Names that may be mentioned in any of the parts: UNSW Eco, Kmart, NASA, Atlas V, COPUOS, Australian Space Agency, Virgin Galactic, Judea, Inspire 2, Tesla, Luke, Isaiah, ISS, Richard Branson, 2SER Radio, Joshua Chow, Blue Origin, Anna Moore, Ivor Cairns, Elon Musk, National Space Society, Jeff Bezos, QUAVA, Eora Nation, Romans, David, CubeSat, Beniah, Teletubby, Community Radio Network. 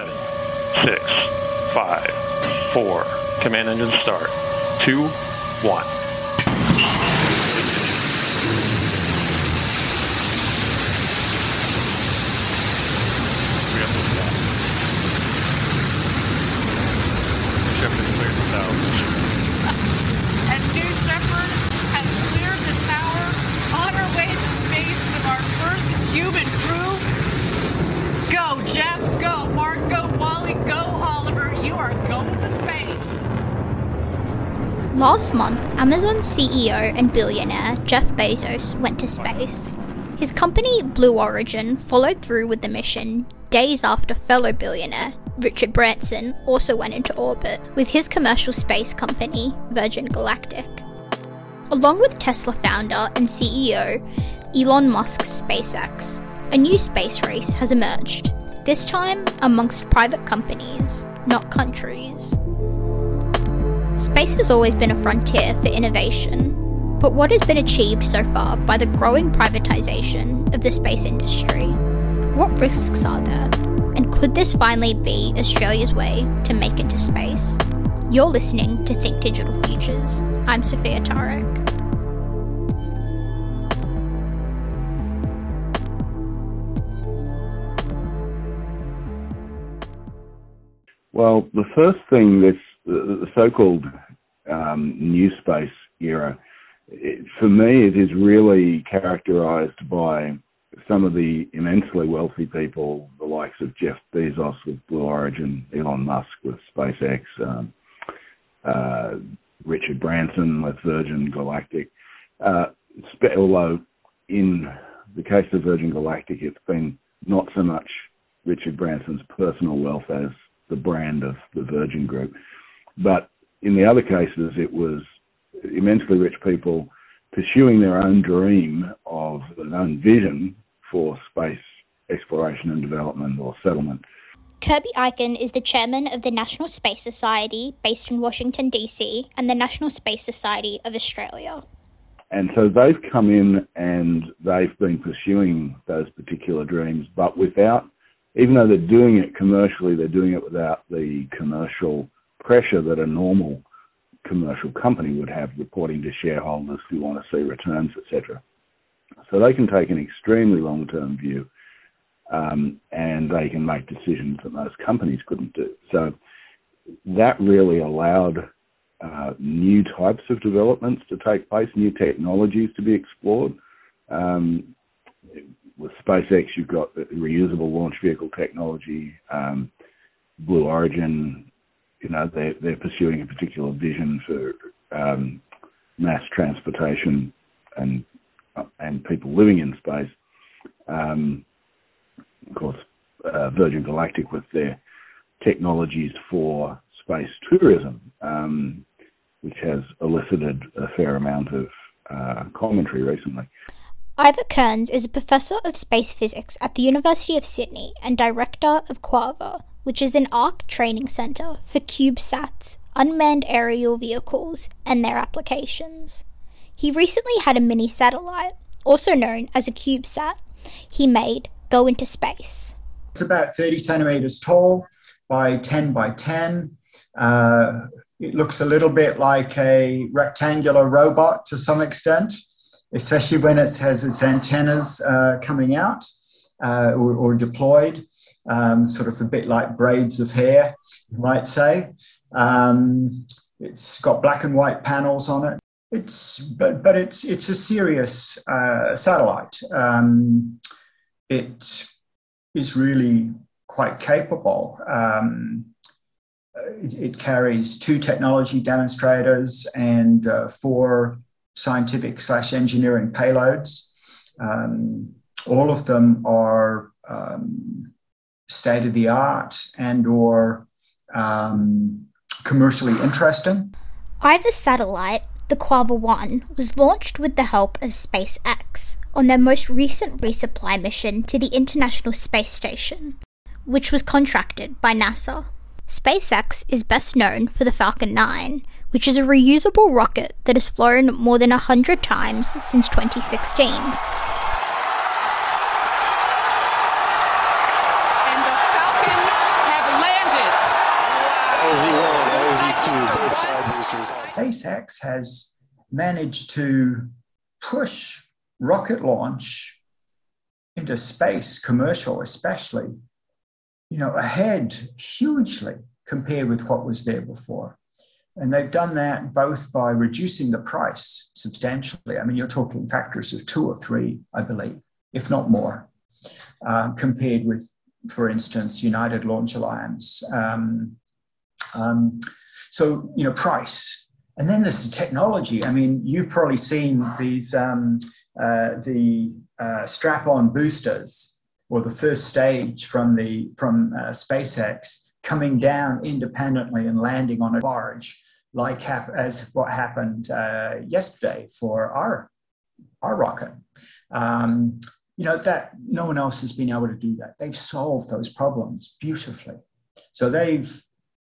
7, 6, 5, 4. Command engine start. 2, 1. Last month, Amazon CEO and billionaire Jeff Bezos went to space. His company, Blue Origin, followed through with the mission days after fellow billionaire Richard Branson also went into orbit with his commercial space company, Virgin Galactic. Along with Tesla founder and CEO Elon Musk's SpaceX, a new space race has emerged, this time amongst private companies, not countries. Space has always been a frontier for innovation, but what has been achieved so far by the growing privatisation of the space industry? What risks are there? And could this finally be Australia's way to make it to space? You're listening to Think Digital Futures. I'm Sophia Tarek. Well, the first thing that's the so-called new space era, for me, it is really characterised by some of the immensely wealthy people, the likes of Jeff Bezos with Blue Origin, Elon Musk with SpaceX, Richard Branson with Virgin Galactic. Although in the case of Virgin Galactic, it's been not so much Richard Branson's personal wealth as the brand of the Virgin Group. But in the other cases, it was immensely rich people pursuing their own dream of an own vision for space exploration and development or settlement. Kirby Iken is the chairman of the National Space Society based in Washington, D.C. and the National Space Society of Australia. And so they've come in and they've been pursuing those particular dreams, but without, even though they're doing it commercially, they're doing it without the commercial pressure that a normal commercial company would have reporting to shareholders who want to see returns, etc. So they can take an extremely long-term view and they can make decisions that most companies couldn't do. So that really allowed new types of developments to take place, new technologies to be explored. With SpaceX, you've got the reusable launch vehicle technology, Blue Origin, you know, they're pursuing a particular vision for mass transportation and people living in space. Of course, Virgin Galactic with their technologies for space tourism, which has elicited a fair amount of commentary recently. Ivor Cairns is a professor of space physics at the University of Sydney and director of QUAVA, which is an ARC training centre for CubeSats, unmanned aerial vehicles, and their applications. He recently had a mini-satellite, also known as a CubeSat, he made go into space. It's about 30 centimetres tall by 10 by 10. It looks a little bit like a rectangular robot to some extent, especially when it has its antennas coming out or deployed, sort of a bit like braids of hair, you might say. It's got black and white panels on it. It's a serious satellite. It is really quite capable. It carries 2 technology demonstrators and 4 scientific/engineering payloads. All of them are state-of-the-art and or commercially interesting. Ivor's satellite, the QUAVA-1, was launched with the help of SpaceX on their most recent resupply mission to the International Space Station, which was contracted by NASA. SpaceX is best known for the Falcon 9, which is a reusable rocket that has flown more than 100 times since 2016. And the Falcons have SpaceX has managed to push rocket launch into space, commercial especially, you know, ahead hugely compared with what was there before. And they've done that both by reducing the price substantially. I mean, you're talking factors of 2 or 3, I believe, if not more, compared with, for instance, United Launch Alliance. So, you know, price. And then there's the technology. I mean, you've probably seen these, the strap-on boosters, or the first stage from SpaceX, coming down independently and landing on a barge, like as what happened yesterday for our rocket. You know, that no one else has been able to do that. They've solved those problems beautifully. So they've,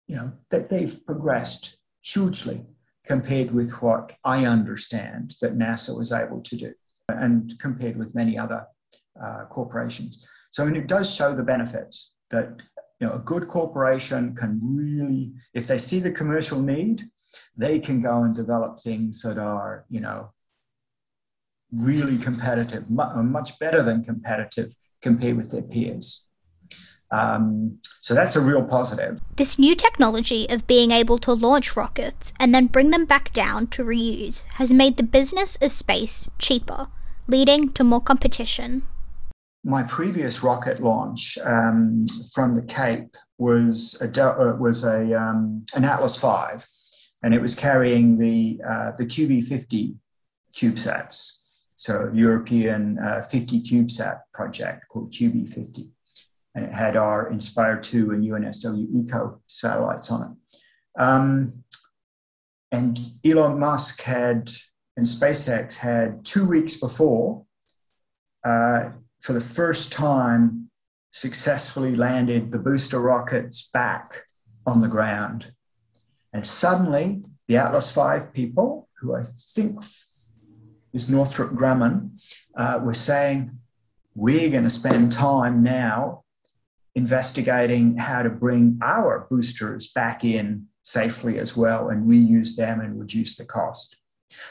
you know, they've progressed hugely compared with what I understand that NASA was able to do, and compared with many other corporations. So I mean, it does show the benefits that, you know, a good corporation can really, if they see the commercial need, they can go and develop things that are, you know, really competitive, much better than competitive compared with their peers. So that's a real positive. This new technology of being able to launch rockets and then bring them back down to reuse has made the business of space cheaper, leading to more competition. My previous rocket launch from the Cape was an Atlas V, and it was carrying the QB50 CubeSats, so European 50 CubeSat project called QB50. And it had our Inspire 2 and UNSW Eco satellites on it. And Elon Musk and SpaceX had 2 weeks before, for the first time, successfully landed the booster rockets back on the ground. And suddenly, the Atlas V people, who I think is Northrop Grumman, were saying, we're going to spend time now investigating how to bring our boosters back in safely as well and reuse them and reduce the cost.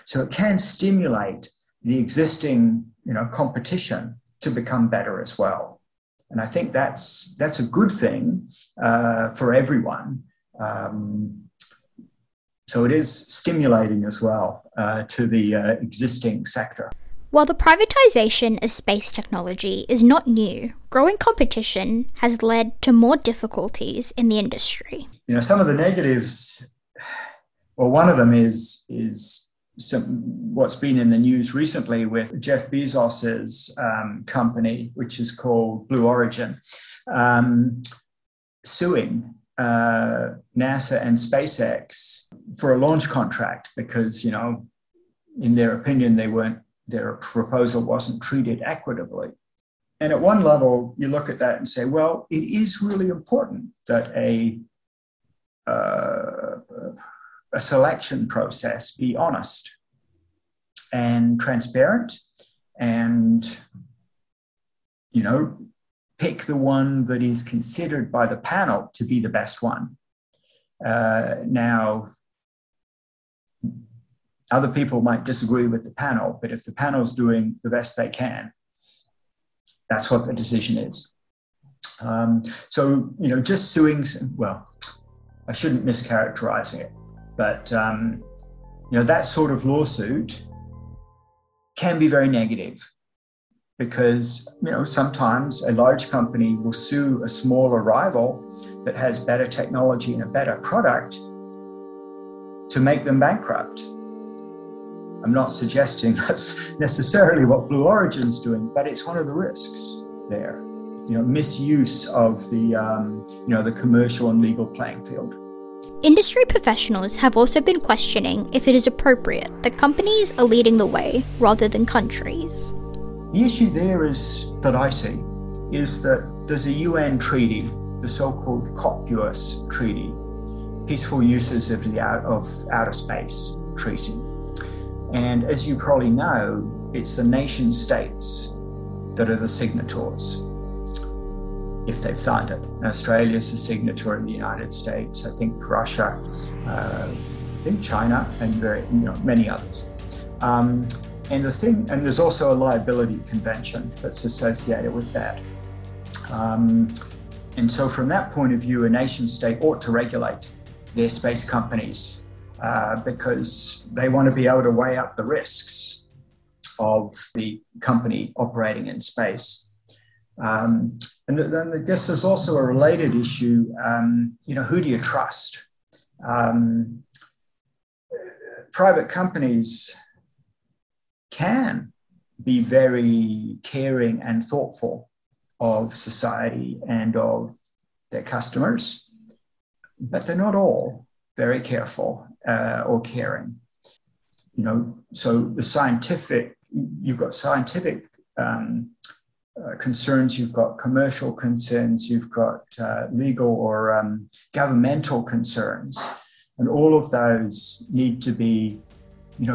So it can stimulate the existing, you know, competition to become better as well. And I think that's a good thing for everyone. So it is stimulating as well to the existing sector. While the privatisation of space technology is not new, growing competition has led to more difficulties in the industry. You know, some of the negatives, well, one of them is what's been in the news recently with Jeff Bezos's company, which is called Blue Origin, suing NASA and SpaceX for a launch contract because, you know, in their opinion, their proposal wasn't treated equitably. And at one level, you look at that and say, well, it is really important that a selection process be honest and transparent and, you know, pick the one that is considered by the panel to be the best one. Now, other people might disagree with the panel, but if the panel's doing the best they can, that's what the decision is. So, you know, just suing, well, I shouldn't mischaracterize it, but, you know, that sort of lawsuit can be very negative because, you know, sometimes a large company will sue a smaller rival that has better technology and a better product to make them bankrupt. I'm not suggesting that's necessarily what Blue Origin's doing, but it's one of the risks there. You know, misuse of the, you know, the commercial and legal playing field. Industry professionals have also been questioning if it is appropriate that companies are leading the way rather than countries. The issue there is, that I see, is that there's a UN treaty, the so-called COPUOS treaty, Peaceful Uses of Outer Space Treaty. And as you probably know, it's the nation states that are the signatories, if they've signed it. And Australia's a signatory of the United States. I think Russia, in China and many others. And there's also a liability convention that's associated with that. And so from that point of view, a nation state ought to regulate their space companies because they want to be able to weigh up the risks of the company operating in space. And then I guess there's also a related issue, who do you trust? Private companies can be very caring and thoughtful of society and of their customers, but they're not all very careful or caring. So you've got scientific concerns, you've got commercial concerns, you've got legal or governmental concerns, and all of those need to be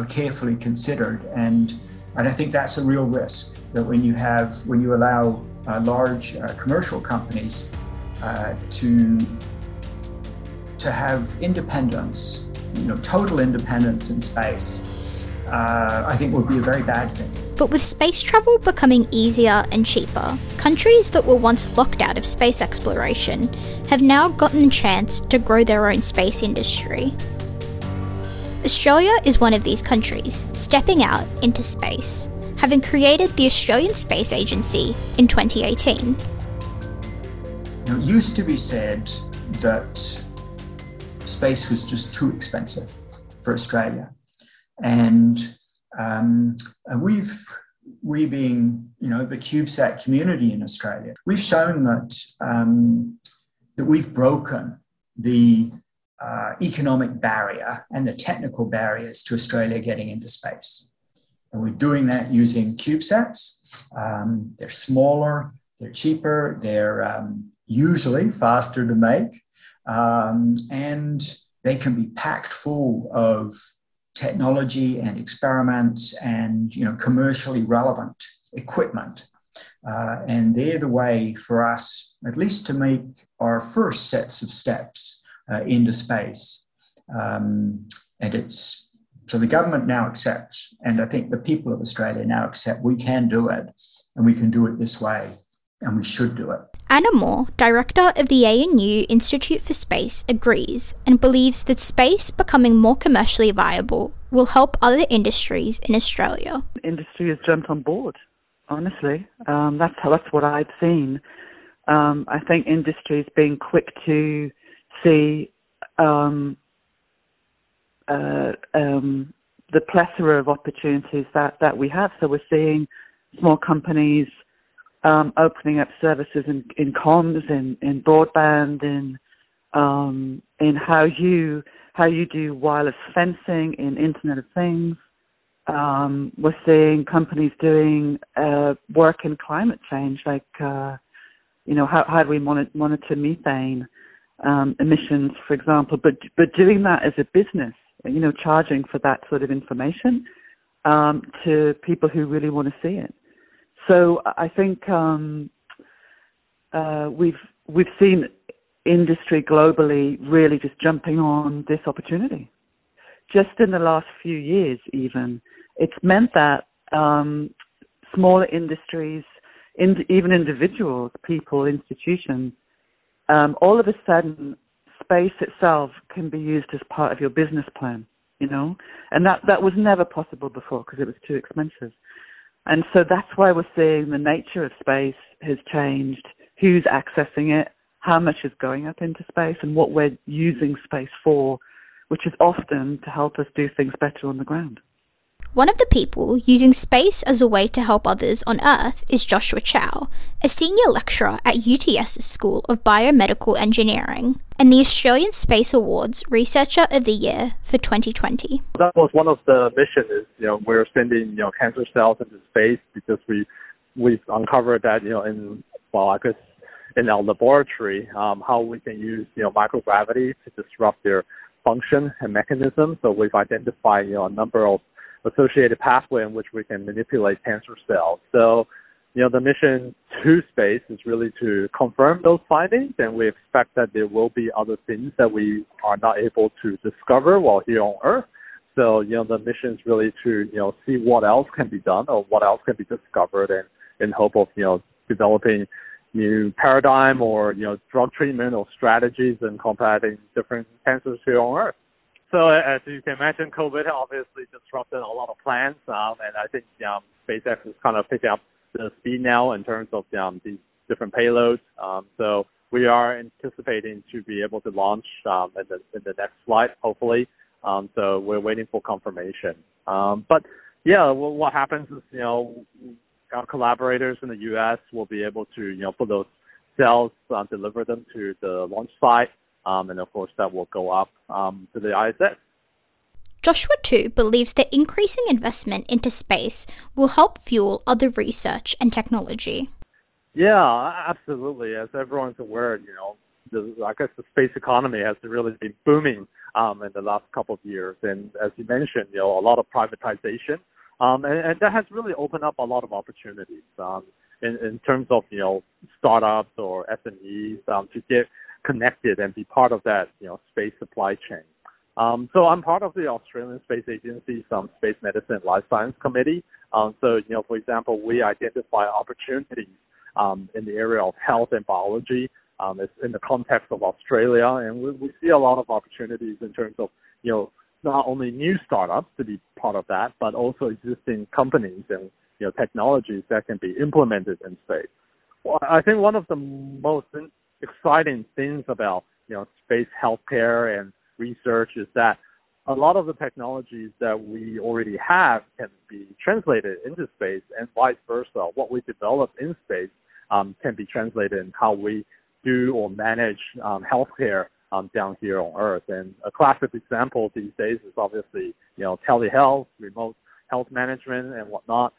carefully considered, and I think that's a real risk that when you allow large commercial companies to have independence, total independence in space, I think would be a very bad thing. But with space travel becoming easier and cheaper, countries that were once locked out of space exploration have now gotten the chance to grow their own space industry. Australia is one of these countries, stepping out into space, having created the Australian Space Agency in 2018. It used to be said that space was just too expensive for Australia. And we being, the CubeSat community in Australia, we've shown that that we've broken the economic barrier and the technical barriers to Australia getting into space. And we're doing that using CubeSats. They're smaller, they're cheaper, they're usually faster to make, and they can be packed full of technology and experiments and commercially relevant equipment. And they're the way for us, at least to make our first sets of steps into space. So the government now accepts, and I think the people of Australia now accept, we can do it, and we can do it this way, and we should do it. Anna Moore, director of the ANU Institute for Space, agrees and believes that space becoming more commercially viable will help other industries in Australia. Industry has jumped on board, honestly. That's what I've seen. I think industry has been quick to see the plethora of opportunities that we have. So we're seeing small companies opening up services in comms, in broadband, in how you do wireless fencing, in Internet of Things. We're seeing companies doing work in climate change, like how do we monitor methane emissions, for example. But doing that as a business, charging for that sort of information to people who really want to see it. So I think we've seen industry globally really just jumping on this opportunity. Just in the last few years, even, it's meant that smaller industries, even individuals, people, institutions, all of a sudden, space itself can be used as part of your business plan, and that was never possible before because it was too expensive. And so that's why we're seeing the nature of space has changed, who's accessing it, how much is going up into space, and what we're using space for, which is often to help us do things better on the ground. One of the people using space as a way to help others on Earth is Joshua Chow, a senior lecturer at UTS's School of Biomedical Engineering and the Australian Space Awards Researcher of the Year for 2020. That was one of the missions, we're sending cancer cells into space because we've uncovered that in our laboratory how we can use microgravity to disrupt their function and mechanism. So we've identified a number of associated pathway in which we can manipulate cancer cells. So you know, the mission to space is really to confirm those findings, and we expect that there will be other things that we are not able to discover while here on Earth. So, you know, the mission is really to, you know, see what else can be done or what else can be discovered, and in hope of, you know, developing new paradigm or, you know, drug treatment or strategies in combating different cancers here on Earth. So as you can imagine, COVID obviously disrupted a lot of plans, and I think SpaceX is kind of picking up the speed now in terms of these different payloads. So we are anticipating to be able to launch in the next flight, hopefully. So we're waiting for confirmation. But yeah, well, what happens is, you know, our collaborators in the U.S. will be able to, you know, put those cells, deliver them to the launch site, and of course that will go up to the ISS. Joshua Chow believes that increasing investment into space will help fuel other research and technology. Yeah, absolutely. As everyone's aware, you know, I guess the space economy has really been booming in the last couple of years. And as you mentioned, you know, a lot of privatization. And that has really opened up a lot of opportunities in terms of, you know, startups or SMEs to get connected and be part of that, you know, space supply chain. So I'm part of the Australian Space Agency's Space Medicine and Life Science Committee. So, you know, for example, we identify opportunities in the area of health and biology. It's in the context of Australia, and we see a lot of opportunities in terms of, you know, not only new startups to be part of that, but also existing companies and, you know, technologies that can be implemented in space. Well, I think one of the most exciting things about, you know, space healthcare and research is that a lot of the technologies that we already have can be translated into space, and vice versa. What we develop in space can be translated in how we do or manage healthcare down here on Earth. And a classic example these days is obviously, you know, telehealth, remote health management, and whatnot.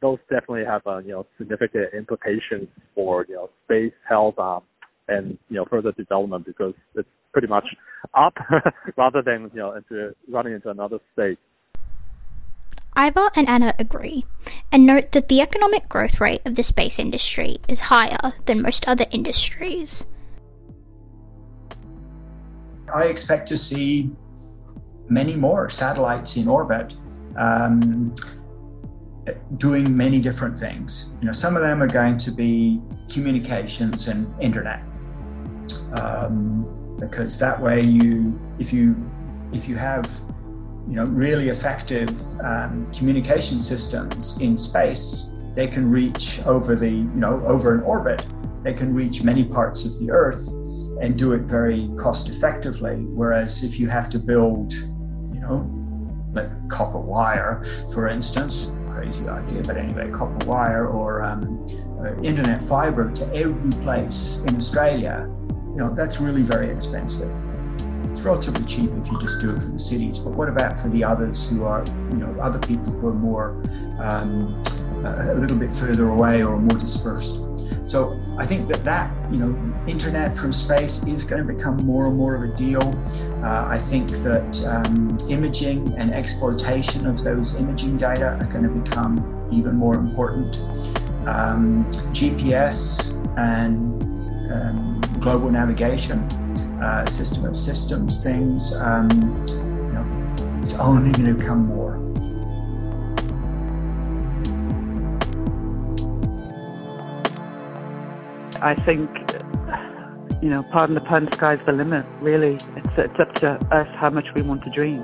Those definitely have a, you know, significant implications for, you know, space health and, you know, further development, because it's pretty much up rather than, you know, running into another state. Ivor and Anna agree, and note that the economic growth rate of the space industry is higher than most other industries. I expect to see many more satellites in orbit doing many different things. You know, some of them are going to be communications and internet, because that way if you have, you know, really effective communication systems in space, they can reach over an orbit. They can reach many parts of the Earth and do it very cost effectively. Whereas if you have to build, you know, like copper wire, for instance, crazy idea, but anyway, copper wire or internet fiber to every place in Australia, you know, that's really very expensive. It's relatively cheap if you just do it for the cities, but what about for the others who are, you know, other people who are more a little bit further away or more dispersed? So I think that you know, internet from space is going to become more and more of a deal. I think that imaging and exploitation of those imaging data are going to become even more important. GPS and global navigation. System of systems things, you know, it's only going to become more. I think, you know, pardon the pun, sky's the limit, really. It's up to us how much we want to dream.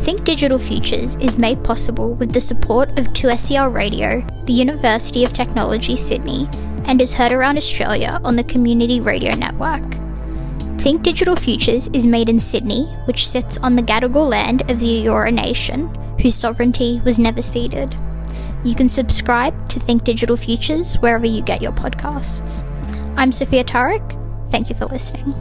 Think Digital Futures is made possible with the support of 2SER Radio, the University of Technology, Sydney, and is heard around Australia on the Community Radio Network. Think Digital Futures is made in Sydney, which sits on the Gadigal land of the Eora Nation, whose sovereignty was never ceded. You can subscribe to Think Digital Futures wherever you get your podcasts. I'm Sophia Tarek. Thank you for listening.